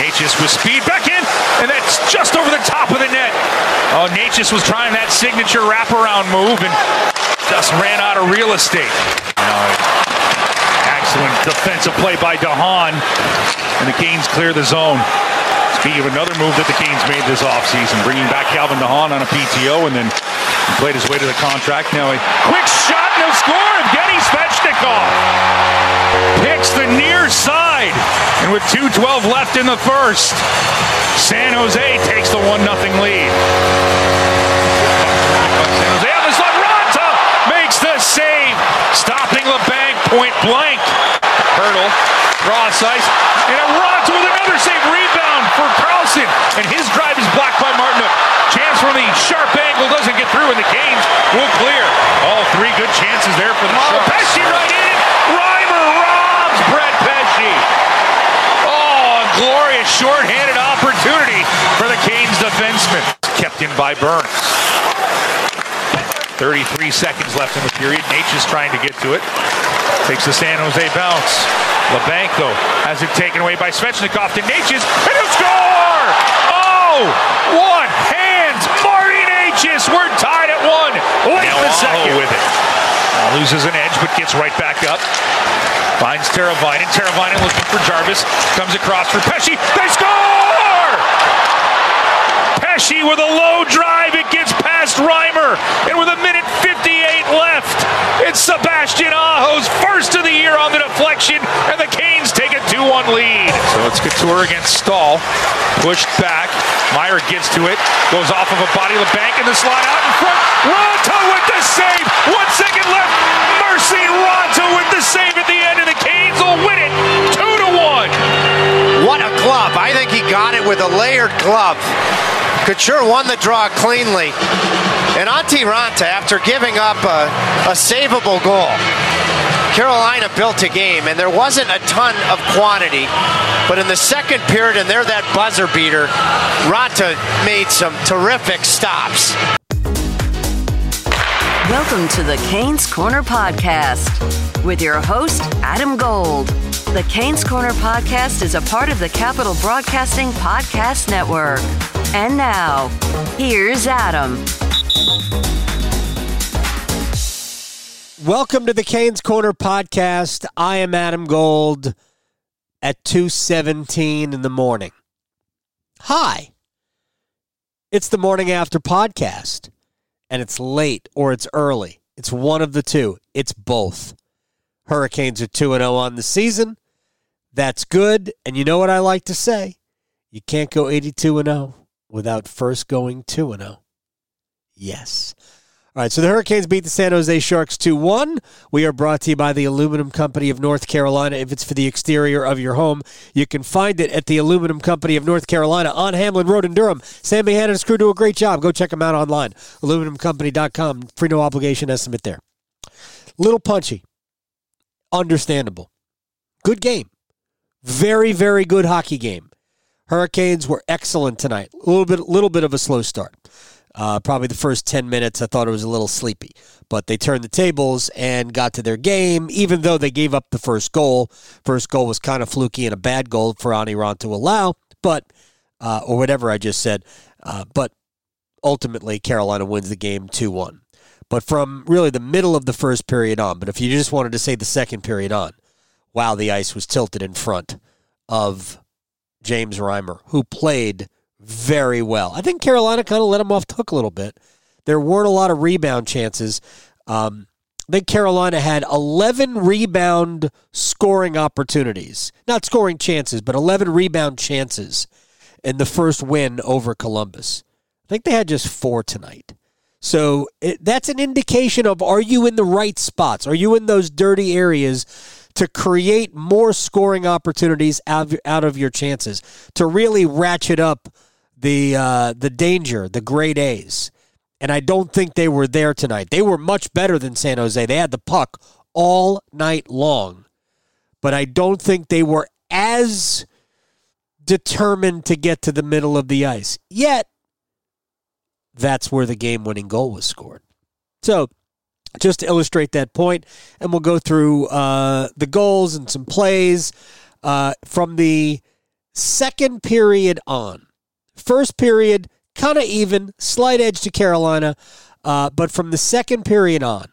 Necas with speed back in, and that's just over the top of the net. Oh, Necas was trying that signature wraparound move and just ran out of real estate. Excellent defensive play by de Haan, and the Canes clear the zone. Speaking of another move that the Canes made this offseason, bringing back Calvin de Haan on a PTO, and then he played his way to the contract. Now a quick shot and a score of Yevgeny Svechnikov. Picks the near side, and with 2:12 left in the first, San Jose takes the 1-0 lead. San Jose on this one, Raanta makes the save, stopping Labanc point blank. Hurdle, cross ice, and Raanta with another save, rebound for Karlsson, and his drive is blocked by Martin. Chance from the sharp angle doesn't get through, and the Canes will clear. All three good chances there for the Sharks. Pesce right in. Brett Pesce. Oh, a glorious shorthanded opportunity for the Canes defenseman. Kept in by Burns. 33 seconds left in the period. Necas trying to get to it. Takes the San Jose bounce. Labanc, though, has it taken away by Svechnikov to Necas. And he'll score! Oh, what hands! Martin Necas! We're tied at one. Wait now the second. Aho with it. Loses an edge, but gets right back up. Finds Teravainen. Teravainen looking for Jarvis. Comes across for Pesce. They score! Pesce with a low drive. It gets past Reimer. And with 1:58 left, it's Sebastian Aho's first of the year on the deflection. And the Canes take a 2-1 lead. So it's Couture against Staal. Pushed back. Meier gets to it. Goes off of a body. Labanc in the slot out in front. Raanta with the save. 1 second left. Mercy Raanta with the save at the end. And the Canes will win it 2-1. What a glove. I think he got it with a layered glove. Couture won the draw cleanly. And Antti Raanta, after giving up a savable goal, Carolina built a game, and there wasn't a ton of quantity. But in the second period, and they're that buzzer beater, Raanta made some terrific stops. Welcome to the Canes Corner Podcast with your host, Adam Gold. The Canes Corner Podcast is a part of the Capital Broadcasting Podcast Network. And now, here's Adam. Welcome to the Canes Corner Podcast. I am Adam Gold at 2:17 in the morning. Hi. It's the morning after podcast. And it's late or it's early. It's one of the two. It's both. Hurricanes are 2-0 on the season. That's good. And you know what I like to say? You can't go 82-0 without first going 2-0. Yes. All right, so the Hurricanes beat the San Jose Sharks 2-1. We are brought to you by the Aluminum Company of North Carolina. If it's for the exterior of your home, you can find it at the Aluminum Company of North Carolina on Hamlin Road in Durham. Sam Mahan and his crew do a great job. Go check them out online. Aluminumcompany.com. Free no obligation estimate there. Little punchy. Understandable. Good game. Very, very good hockey game. Hurricanes were excellent tonight. A little bit of a slow start. Probably the first 10 minutes, I thought it was a little sleepy. But they turned the tables and got to their game, even though they gave up the first goal. First goal was kind of fluky and a bad goal for Antti Raanta to allow, but or whatever I just said. But ultimately, Carolina wins the game 2-1. But from really the middle of the first period on, but if you just wanted to say the second period on, wow, the ice was tilted in front of James Reimer, who played very well. I think Carolina kind of let him off the hook a little bit. There weren't a lot of rebound chances. I think Carolina had 11 rebound scoring opportunities. Not scoring chances, but 11 rebound chances in the first win over Columbus. I think they had just 4 tonight. So that's an indication of, are you in the right spots? Are you in those dirty areas to create more scoring opportunities out of your chances, to really ratchet up the danger, the grade A's. And I don't think they were there tonight. They were much better than San Jose. They had the puck all night long. But I don't think they were as determined to get to the middle of the ice. Yet, that's where the game-winning goal was scored. So, just to illustrate that point, and we'll go through the goals and some plays from the second period on. First period, kind of even, slight edge to Carolina. But from the second period on,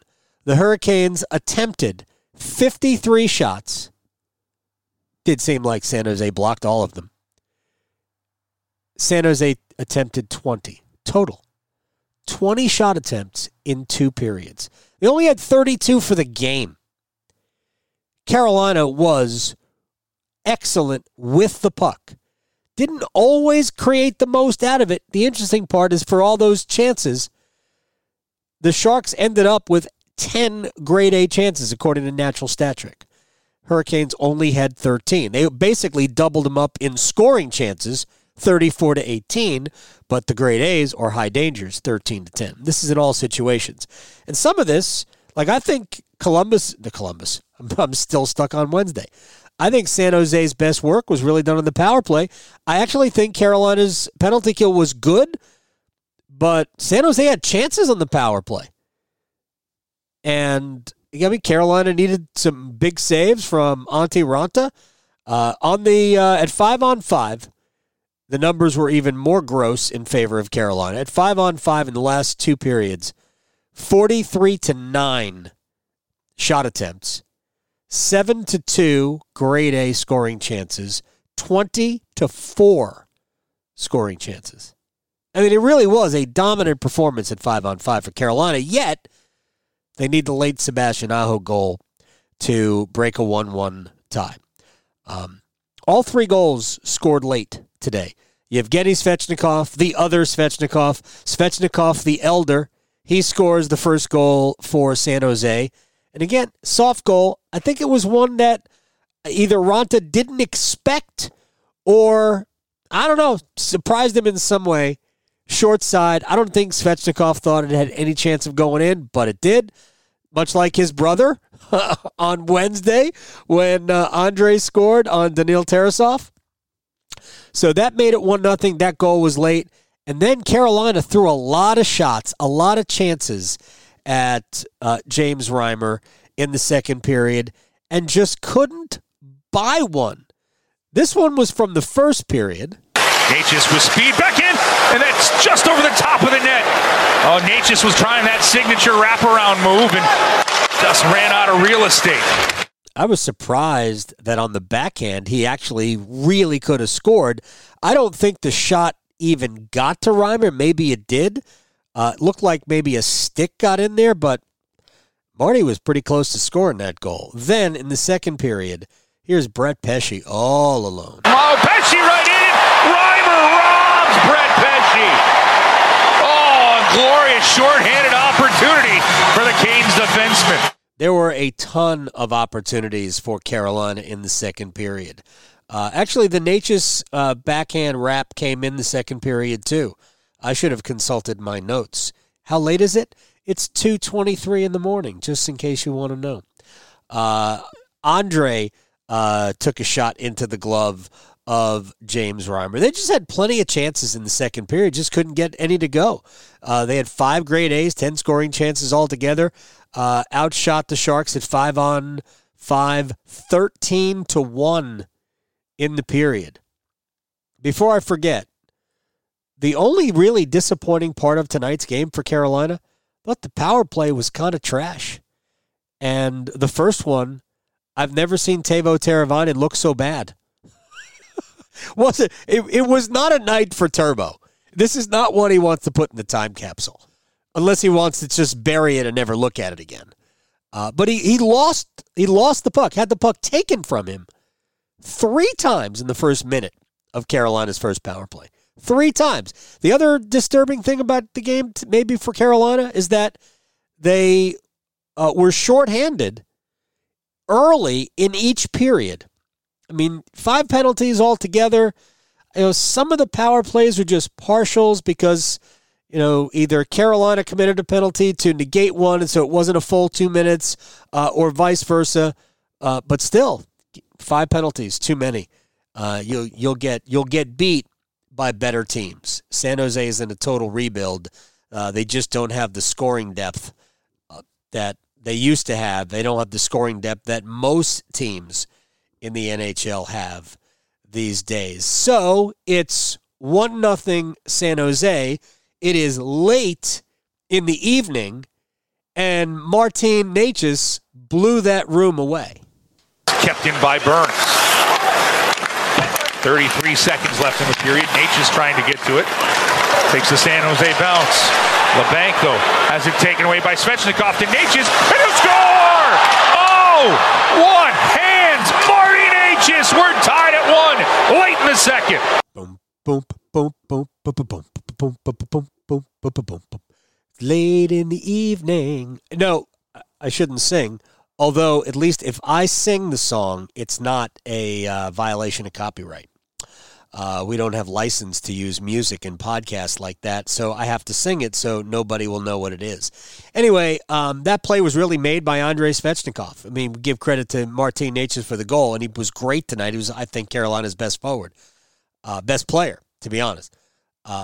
the Hurricanes attempted 53 shots. Did seem like San Jose blocked all of them. San Jose attempted 20 total. 20 shot attempts in two periods. They only had 32 for the game. Carolina was excellent with the puck. Didn't always create the most out of it. The interesting part is for all those chances, the Sharks ended up with 10 grade A chances, according to Natural Stat Trick. Hurricanes only had 13. They basically doubled them up in scoring chances, 34 to 18, but the grade A's or high dangers, 13 to 10. This is in all situations. And some of this, like I think I'm still stuck on Wednesday. I think San Jose's best work was really done on the power play. I actually think Carolina's penalty kill was good, but San Jose had chances on the power play. And, I mean, Carolina needed some big saves from Antti Raanta. At 5-on-5, the numbers were even more gross in favor of Carolina. At 5-on-5 in the last two periods, 43 to 9 shot attempts. 7-2 grade A scoring chances, 20-4 scoring chances. I mean, it really was a dominant performance at 5-on-5 for Carolina, yet they need the late Sebastian Aho goal to break a 1-1 tie. All three goals scored late today. Yevgeny Svechnikov, the other Svechnikov, Svechnikov the elder, he scores the first goal for San Jose. And again, soft goal. I think it was one that either Raanta didn't expect or, I don't know, surprised him in some way. Short side. I don't think Svechnikov thought it had any chance of going in, but it did. Much like his brother on Wednesday when Andrei scored on Daniil Tarasov. So that made it 1-0. That goal was late. And then Carolina threw a lot of shots, a lot of chances at James Reimer in the second period and just couldn't buy one. This one was from the first period. Necas with speed back in, and that's just over the top of the net. Oh, Necas was trying that signature wraparound move and just ran out of real estate. I was surprised that on the backhand he actually really could have scored. I don't think the shot even got to Reimer. Maybe it did. It looked like maybe a stick got in there, but Marty was pretty close to scoring that goal. Then, in the second period, here's Brett Pesce all alone. Oh, Pesce right in! Reimer robs Brett Pesce! Oh, a glorious shorthanded opportunity for the Canes defenseman. There were a ton of opportunities for Carolina in the second period. Actually, the Necas backhand wrap came in the second period, too. I should have consulted my notes. How late is it? It's 2:23 in the morning, just in case you want to know. Andrei took a shot into the glove of James Reimer. They just had plenty of chances in the second period, just couldn't get any to go. They had 5 grade A's, 10 scoring chances altogether. Outshot the Sharks at 5-on-5, 13-1 in the period. Before I forget, the only really disappointing part of tonight's game for Carolina, but the power play was kind of trash. And the first one, I've never seen Teuvo Teravainen look so bad. It was not a night for Turbo. This is not what he wants to put in the time capsule, unless he wants to just bury it and never look at it again. But he lost the puck, had the puck taken from him 3 times in the first minute of Carolina's first power play. 3 times. The other disturbing thing about the game, maybe for Carolina, is that they were shorthanded early in each period. I mean, 5 penalties altogether. You know, some of the power plays were just partials because, you know, either Carolina committed a penalty to negate one, and so it wasn't a full 2 minutes, or vice versa. But still, 5 penalties, too many. You'll get beat by better teams. San Jose is in a total rebuild. They just don't have the scoring depth that they used to have. They don't have the scoring depth that most teams in the NHL have these days. So it's 1-0 San Jose. It is late in the evening, and Martin Necas blew that room away. Kept in by Burns. 33 seconds left in the period. Necas trying to get to it. Takes the San Jose bounce. Labanc has it taken away by Svechnikov to Necas. And he'll score! Oh! What hands! Martin Necas! We're tied at 1 late in the second. Boom, boom, boom, boom, boom, boom, boom. Boom, boom, boom, boom, boom, boom, boom. Late in the evening. No, I shouldn't sing. Although, at least if I sing the song, it's not a violation of copyright. We don't have license to use music in podcasts like that, so I have to sing it so nobody will know what it is. Anyway, that play was really made by Andrei Svechnikov. I mean, give credit to Martin Necas for the goal, and he was great tonight. He was, I think, Carolina's best forward, best player, to be honest.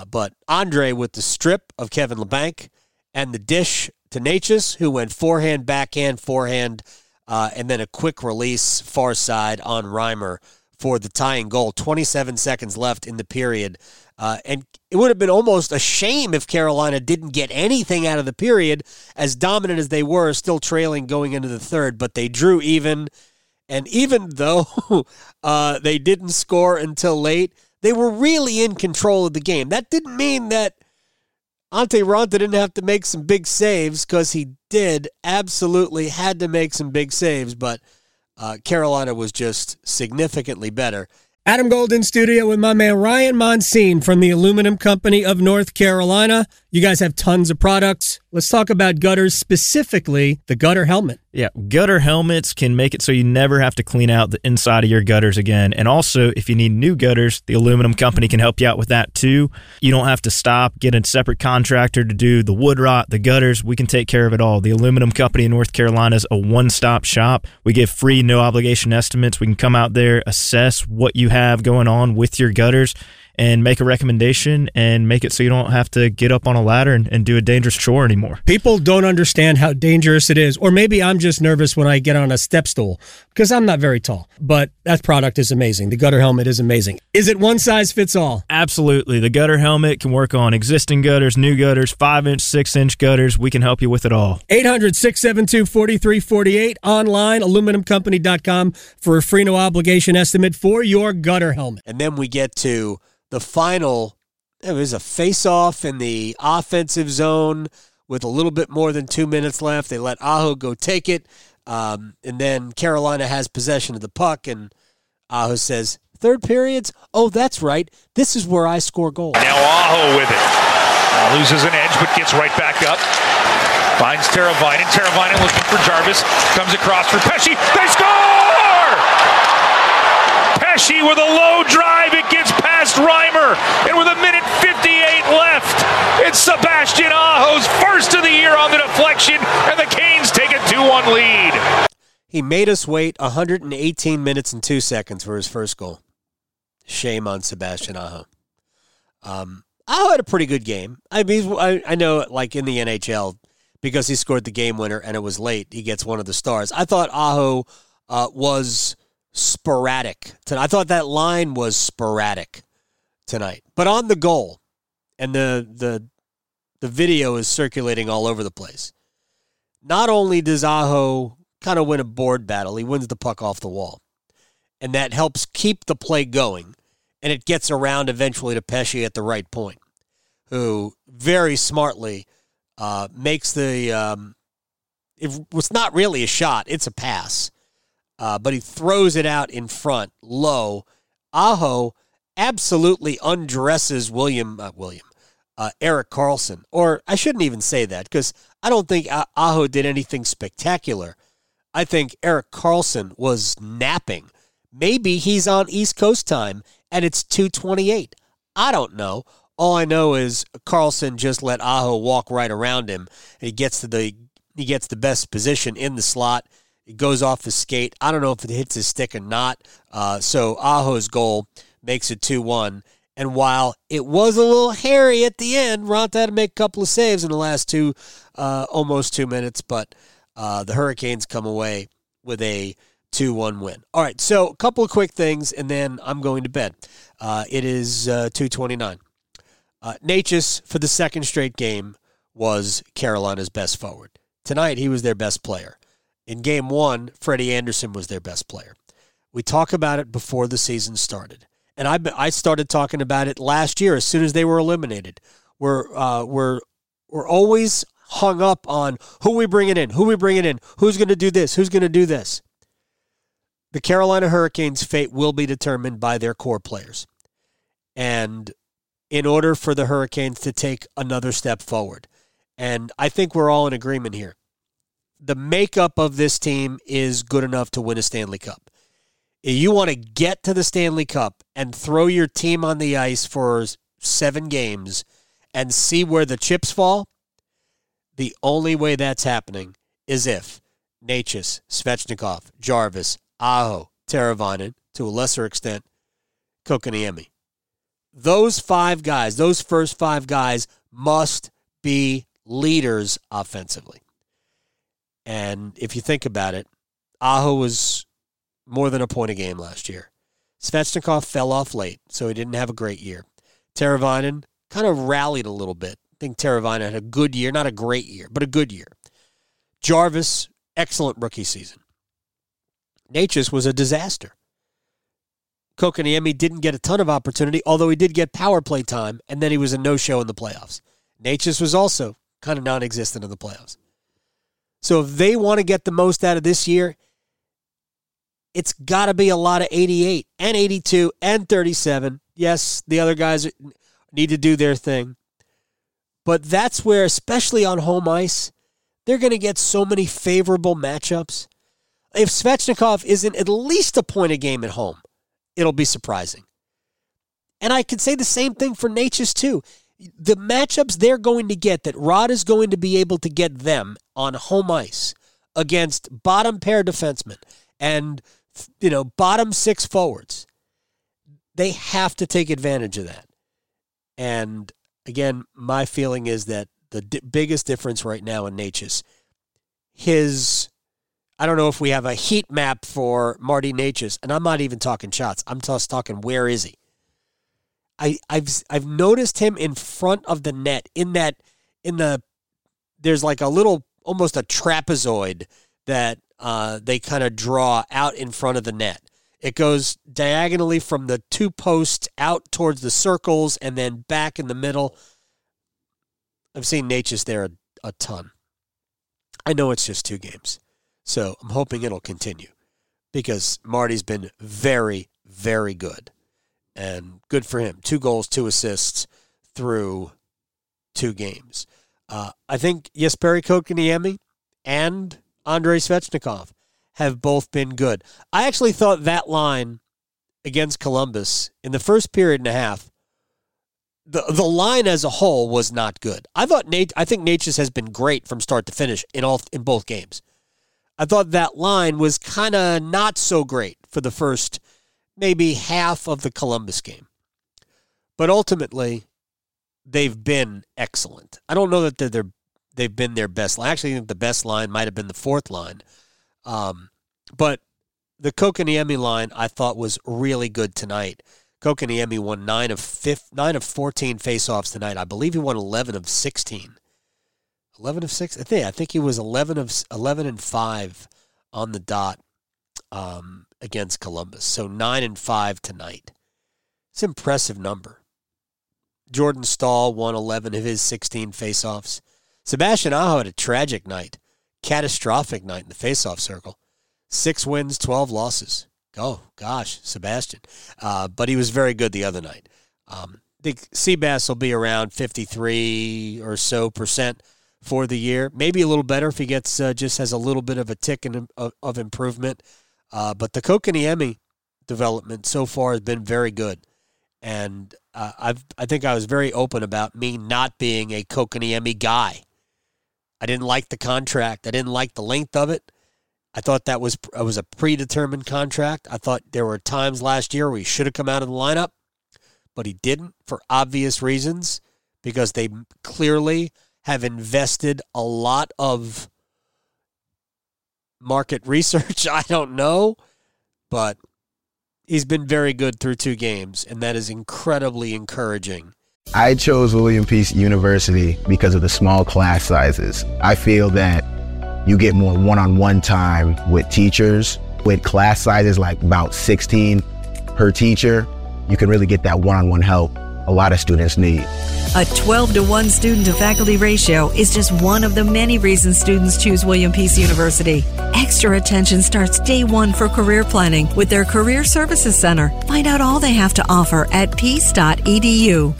But Andrei with the strip of Kevin Labanc and the dish to Necas, who went forehand, backhand, forehand, and then a quick release far side on Reimer for the tying goal. 27 seconds left in the period. And it would have been almost a shame if Carolina didn't get anything out of the period, as dominant as they were, still trailing going into the third. But they drew even. And even though they didn't score until late, they were really in control of the game. That didn't mean that Antti Raanta didn't have to make some big saves, because he did, absolutely had to make some big saves, but Carolina was just significantly better. Adam Gold in studio with my man Ryan Monsigne from the Aluminum Company of North Carolina. You guys have tons of products. Let's talk about gutters, specifically the gutter helmet. Yeah, gutter helmets can make it so you never have to clean out the inside of your gutters again. And also, if you need new gutters, the Aluminum Company can help you out with that too. You don't have to stop, get a separate contractor to do the wood rot, the gutters. We can take care of it all. The Aluminum Company in North Carolina is a one-stop shop. We give free, no-obligation estimates. We can come out there, assess what you have going on with your gutters, and make a recommendation and make it so you don't have to get up on a ladder and do a dangerous chore anymore. People don't understand how dangerous it is. Or maybe I'm just nervous when I get on a step stool because I'm not very tall. But that product is amazing. The gutter helmet is amazing. Is it one size fits all? Absolutely. The gutter helmet can work on existing gutters, new gutters, 5-inch, 6-inch gutters. We can help you with it all. 800-672-4348. Online, aluminumcompany.com for a free no obligation estimate for your gutter helmet. And then we get to the final. It was a face-off in the offensive zone with a little bit more than 2 minutes left. They let Aho go take it, and then Carolina has possession of the puck, and Aho says, third periods? Oh, that's right. This is where I score goals. Now Aho with it. Loses an edge, but gets right back up. Finds Teravainen. Teravainen looking for Jarvis. Comes across for Pesce. They score! Pesce with a low drive. It gets past Reimer. And with a minute 58 left, it's Sebastian Aho's first of the year on the deflection, and the Canes take a 2-1 lead. He made us wait 118 minutes and 2 seconds for his first goal. Shame on Sebastian Aho. Aho had a pretty good game. I mean, I know, like in the NHL, because he scored the game winner and it was late, he gets one of the stars. I thought Aho was sporadic tonight. I thought that line was sporadic tonight. But on the goal, and the video is circulating all over the place, not only does Aho kind of win a board battle, he wins the puck off the wall. And that helps keep the play going, and it gets around eventually to Pesce at the right point, who very smartly makes the... it was not really a shot, it's a pass. But he throws it out in front, low. Aho absolutely undresses Erik Karlsson. Or I shouldn't even say that, because I don't think Aho did anything spectacular. I think Erik Karlsson was napping. Maybe he's on East Coast time and it's 2:28. I don't know. All I know is Karlsson just let Aho walk right around him. He gets the best position in the slot. It goes off his skate. I don't know if it hits his stick or not. So Aho's goal makes it 2-1. And while it was a little hairy at the end, Raanta had to make a couple of saves in the last almost 2 minutes. But the Hurricanes come away with a 2-1 win. All right, so a couple of quick things, and then I'm going to bed. It is 2:29. Necas, for the second straight game, was Carolina's best forward. Tonight, he was their best player. In Game 1, Freddie Anderson was their best player. We talk about it before the season started. And I started talking about it last year as soon as they were eliminated. We're always hung up on who we bringing in, who's going to do this, who's going to do this. The Carolina Hurricanes' fate will be determined by their core players. And in order for the Hurricanes to take another step forward, and I think we're all in agreement here, the makeup of this team is good enough to win a Stanley Cup. You want to get to the Stanley Cup and throw your team on the ice for 7 games and see where the chips fall. The only way that's happening is if Necas, Svechnikov, Jarvis, Aho, Teravainen, to a lesser extent, Kotkaniemi. Those first five guys must be leaders offensively. And if you think about it, Aho was more than a point a game last year. Svechnikov fell off late, so he didn't have a great year. Teravainen kind of rallied a little bit. I think Teravainen had a good year, not a great year, but a good year. Jarvis, excellent rookie season. Necas was a disaster. Kotkaniemi didn't get a ton of opportunity, although he did get power play time, and then he was a no-show in the playoffs. Necas was also kind of non-existent in the playoffs. So if they want to get the most out of this year, it's got to be a lot of 88 and 82 and 37. Yes, the other guys need to do their thing. But that's where, especially on home ice, they're going to get so many favorable matchups. If Svechnikov isn't at least a point a game at home, it'll be surprising. And I could say the same thing for Necas, too. The matchups they're going to get, that Rod is going to be able to get them on home ice against bottom pair defensemen and, bottom 6 forwards, they have to take advantage of that. And, again, my feeling is that the biggest difference right now in Necas, I don't know if we have a heat map for Martin Necas, and I'm not even talking shots. I'm just talking, where is he? I've noticed him in front of the net there's like a little, almost a trapezoid that they kind of draw out in front of the net. It goes diagonally from the 2 posts out towards the circles and then back in the middle. I've seen Necas there a ton. I know it's just 2 games. So I'm hoping it'll continue because Marty's been very, very good. And good for him. 2 goals, 2 assists through 2 games. I think Jesperi Kotkaniemi and Andrei Svechnikov have both been good. I actually thought that line against Columbus in the first period and a half, the line as a whole was not good. I think Necas has been great from start to finish in both games. I thought that line was kind of not so great for the first maybe half of the Columbus game. But ultimately, they've been excellent. I don't know that they've been their best line. Actually, I think the best line might have been the 4th line. But the Kotkaniemi line, I thought, was really good tonight. Kotkaniemi won 9 of 14 faceoffs tonight. I believe he won 11 of 16. 11 of 6? I think he was 11 and 5 on the dot against Columbus. So 9 and 5 tonight. It's an impressive number. Jordan Staal won 11 of his 16 faceoffs. Sebastian Aho had a tragic night. Catastrophic night in the faceoff circle. 6 wins, 12 losses. Oh, gosh, Sebastian. But he was very good the other night. I think Seabass will be around 53% or so for the year. Maybe a little better if he gets just has a little bit of a tick in, of improvement. But the Kotkaniemi development so far has been very good. And I think I was very open about me not being a Kotkaniemi guy. I didn't like the contract. I didn't like the length of it. I thought that was a predetermined contract. I thought there were times last year where he should have come out of the lineup, but he didn't for obvious reasons because they clearly have invested a lot of market research. I don't know, but he's been very good through two games, and that is incredibly encouraging. I chose William Peace University because of the small class sizes. I feel that you get more one-on-one time with teachers. With class sizes like about 16 per teacher, you can really get that one-on-one help a lot of students need. A 12-to-1 student-to-faculty ratio is just one of the many reasons students choose William Peace University. Extra attention starts day one for career planning with their Career Services Center. Find out all they have to offer at peace.edu.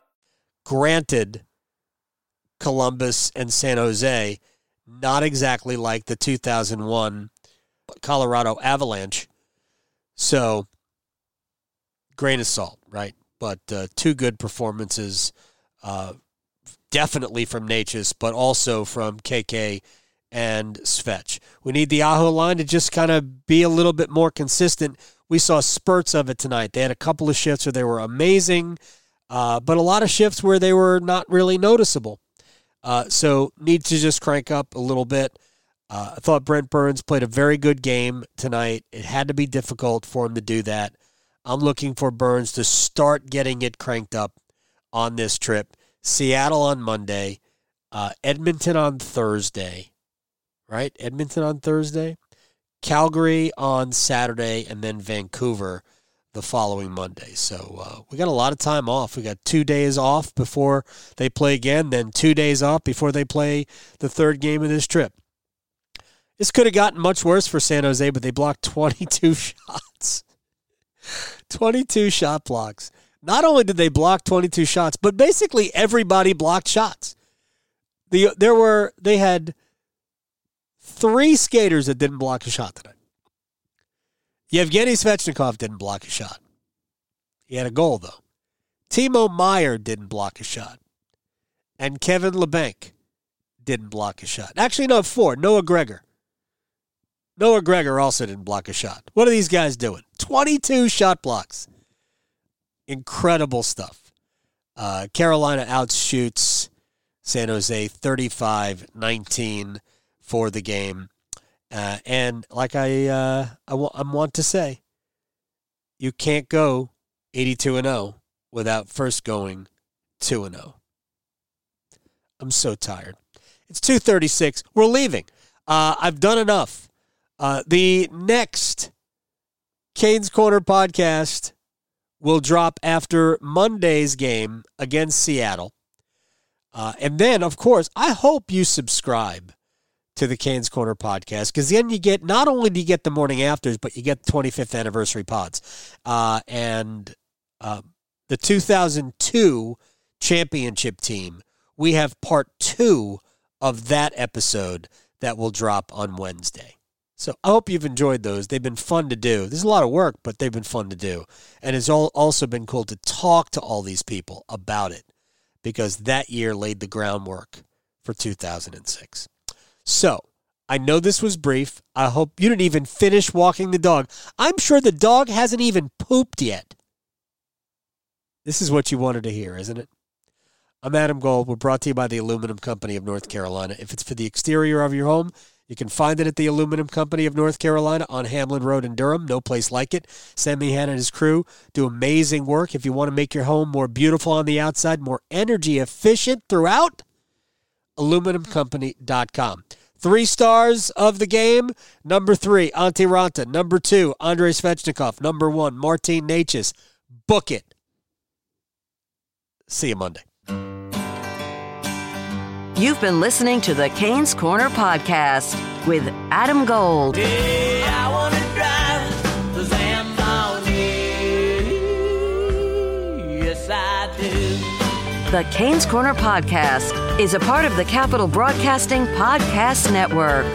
Granted, Columbus and San Jose, not exactly like the 2001 Colorado Avalanche. So, grain of salt, right? But two good performances, definitely from Necas, but also from KK and Svech. We need the Aho line to just kind of be a little bit more consistent. We saw spurts of it tonight. They had a couple of shifts where they were amazing. But a lot of shifts where they were not really noticeable. So need to just crank up a little bit. I thought Brent Burns played a very good game tonight. It had to be difficult for him to do that. I'm looking for Burns to start getting it cranked up on this trip. Seattle on Monday. Edmonton on Thursday. Right? Edmonton on Thursday. Calgary on Saturday. And then Vancouver the following Monday. So we got a lot of time off. We got 2 days off before they play again, then 2 days off before they play the third game of this trip. This could have gotten much worse for San Jose, but they blocked 22 shots. 22 shot blocks. Not only did they block 22 shots, but basically everybody blocked shots. They had three skaters that didn't block a shot tonight. Yevgeny Svechnikov didn't block a shot. He had a goal, though. Timo Meier didn't block a shot. And Kevin Labanc didn't block a shot. Actually, no, four. Noah Gregor. Noah Gregor also didn't block a shot. What are these guys doing? 22 shot blocks. Incredible stuff. Carolina outshoots San Jose 35-19 for the game. And like I want to say, you can't go 82-0 without first going 2-0. I'm so tired. It's 2:36. We're leaving. I've done enough. The next Canes Corner podcast will drop after Monday's game against Seattle. And then, of course, I hope you subscribe to the Canes Corner podcast, because then you get, not only do you get the morning afters, but you get the 25th anniversary pods. The 2002 championship team, we have part two of that episode that will drop on Wednesday. So I hope you've enjoyed those. They've been fun to do. There's a lot of work, but they've been fun to do. And it's also been cool to talk to all these people about it, because that year laid the groundwork for 2006. So, I know this was brief. I hope you didn't even finish walking the dog. I'm sure the dog hasn't even pooped yet. This is what you wanted to hear, isn't it? I'm Adam Gold. We're brought to you by the Aluminum Company of North Carolina. If it's for the exterior of your home, you can find it at the Aluminum Company of North Carolina on Hamlin Road in Durham. No place like it. Sam Meehan and his crew do amazing work. If you want to make your home more beautiful on the outside, more energy efficient throughout, aluminumcompany.com. 3 stars of the game. Number 3, Antti Raanta. Number 2, Andrei Svechnikov. Number 1, Martin Necas. Book it. See you Monday. You've been listening to the Canes Corner Podcast with Adam Gold. Hey, I want to drive the Zamboni. Yes, I do. The Canes Corner Podcast is a part of the Capital Broadcasting Podcast Network.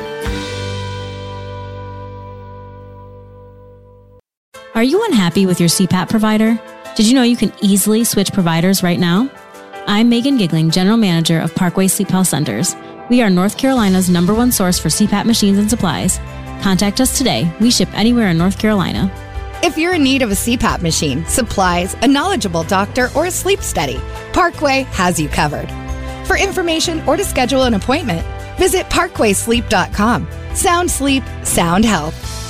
Are you unhappy with your CPAP provider? Did you know you can easily switch providers right now? I'm Megan Gigling, General Manager of Parkway Sleep Health Centers. We are North Carolina's #1 source for CPAP machines and supplies. Contact us today. We ship anywhere in North Carolina. If you're in need of a CPAP machine, supplies, a knowledgeable doctor, or a sleep study, Parkway has you covered. For information or to schedule an appointment, visit parkwaysleep.com. Sound sleep, sound health.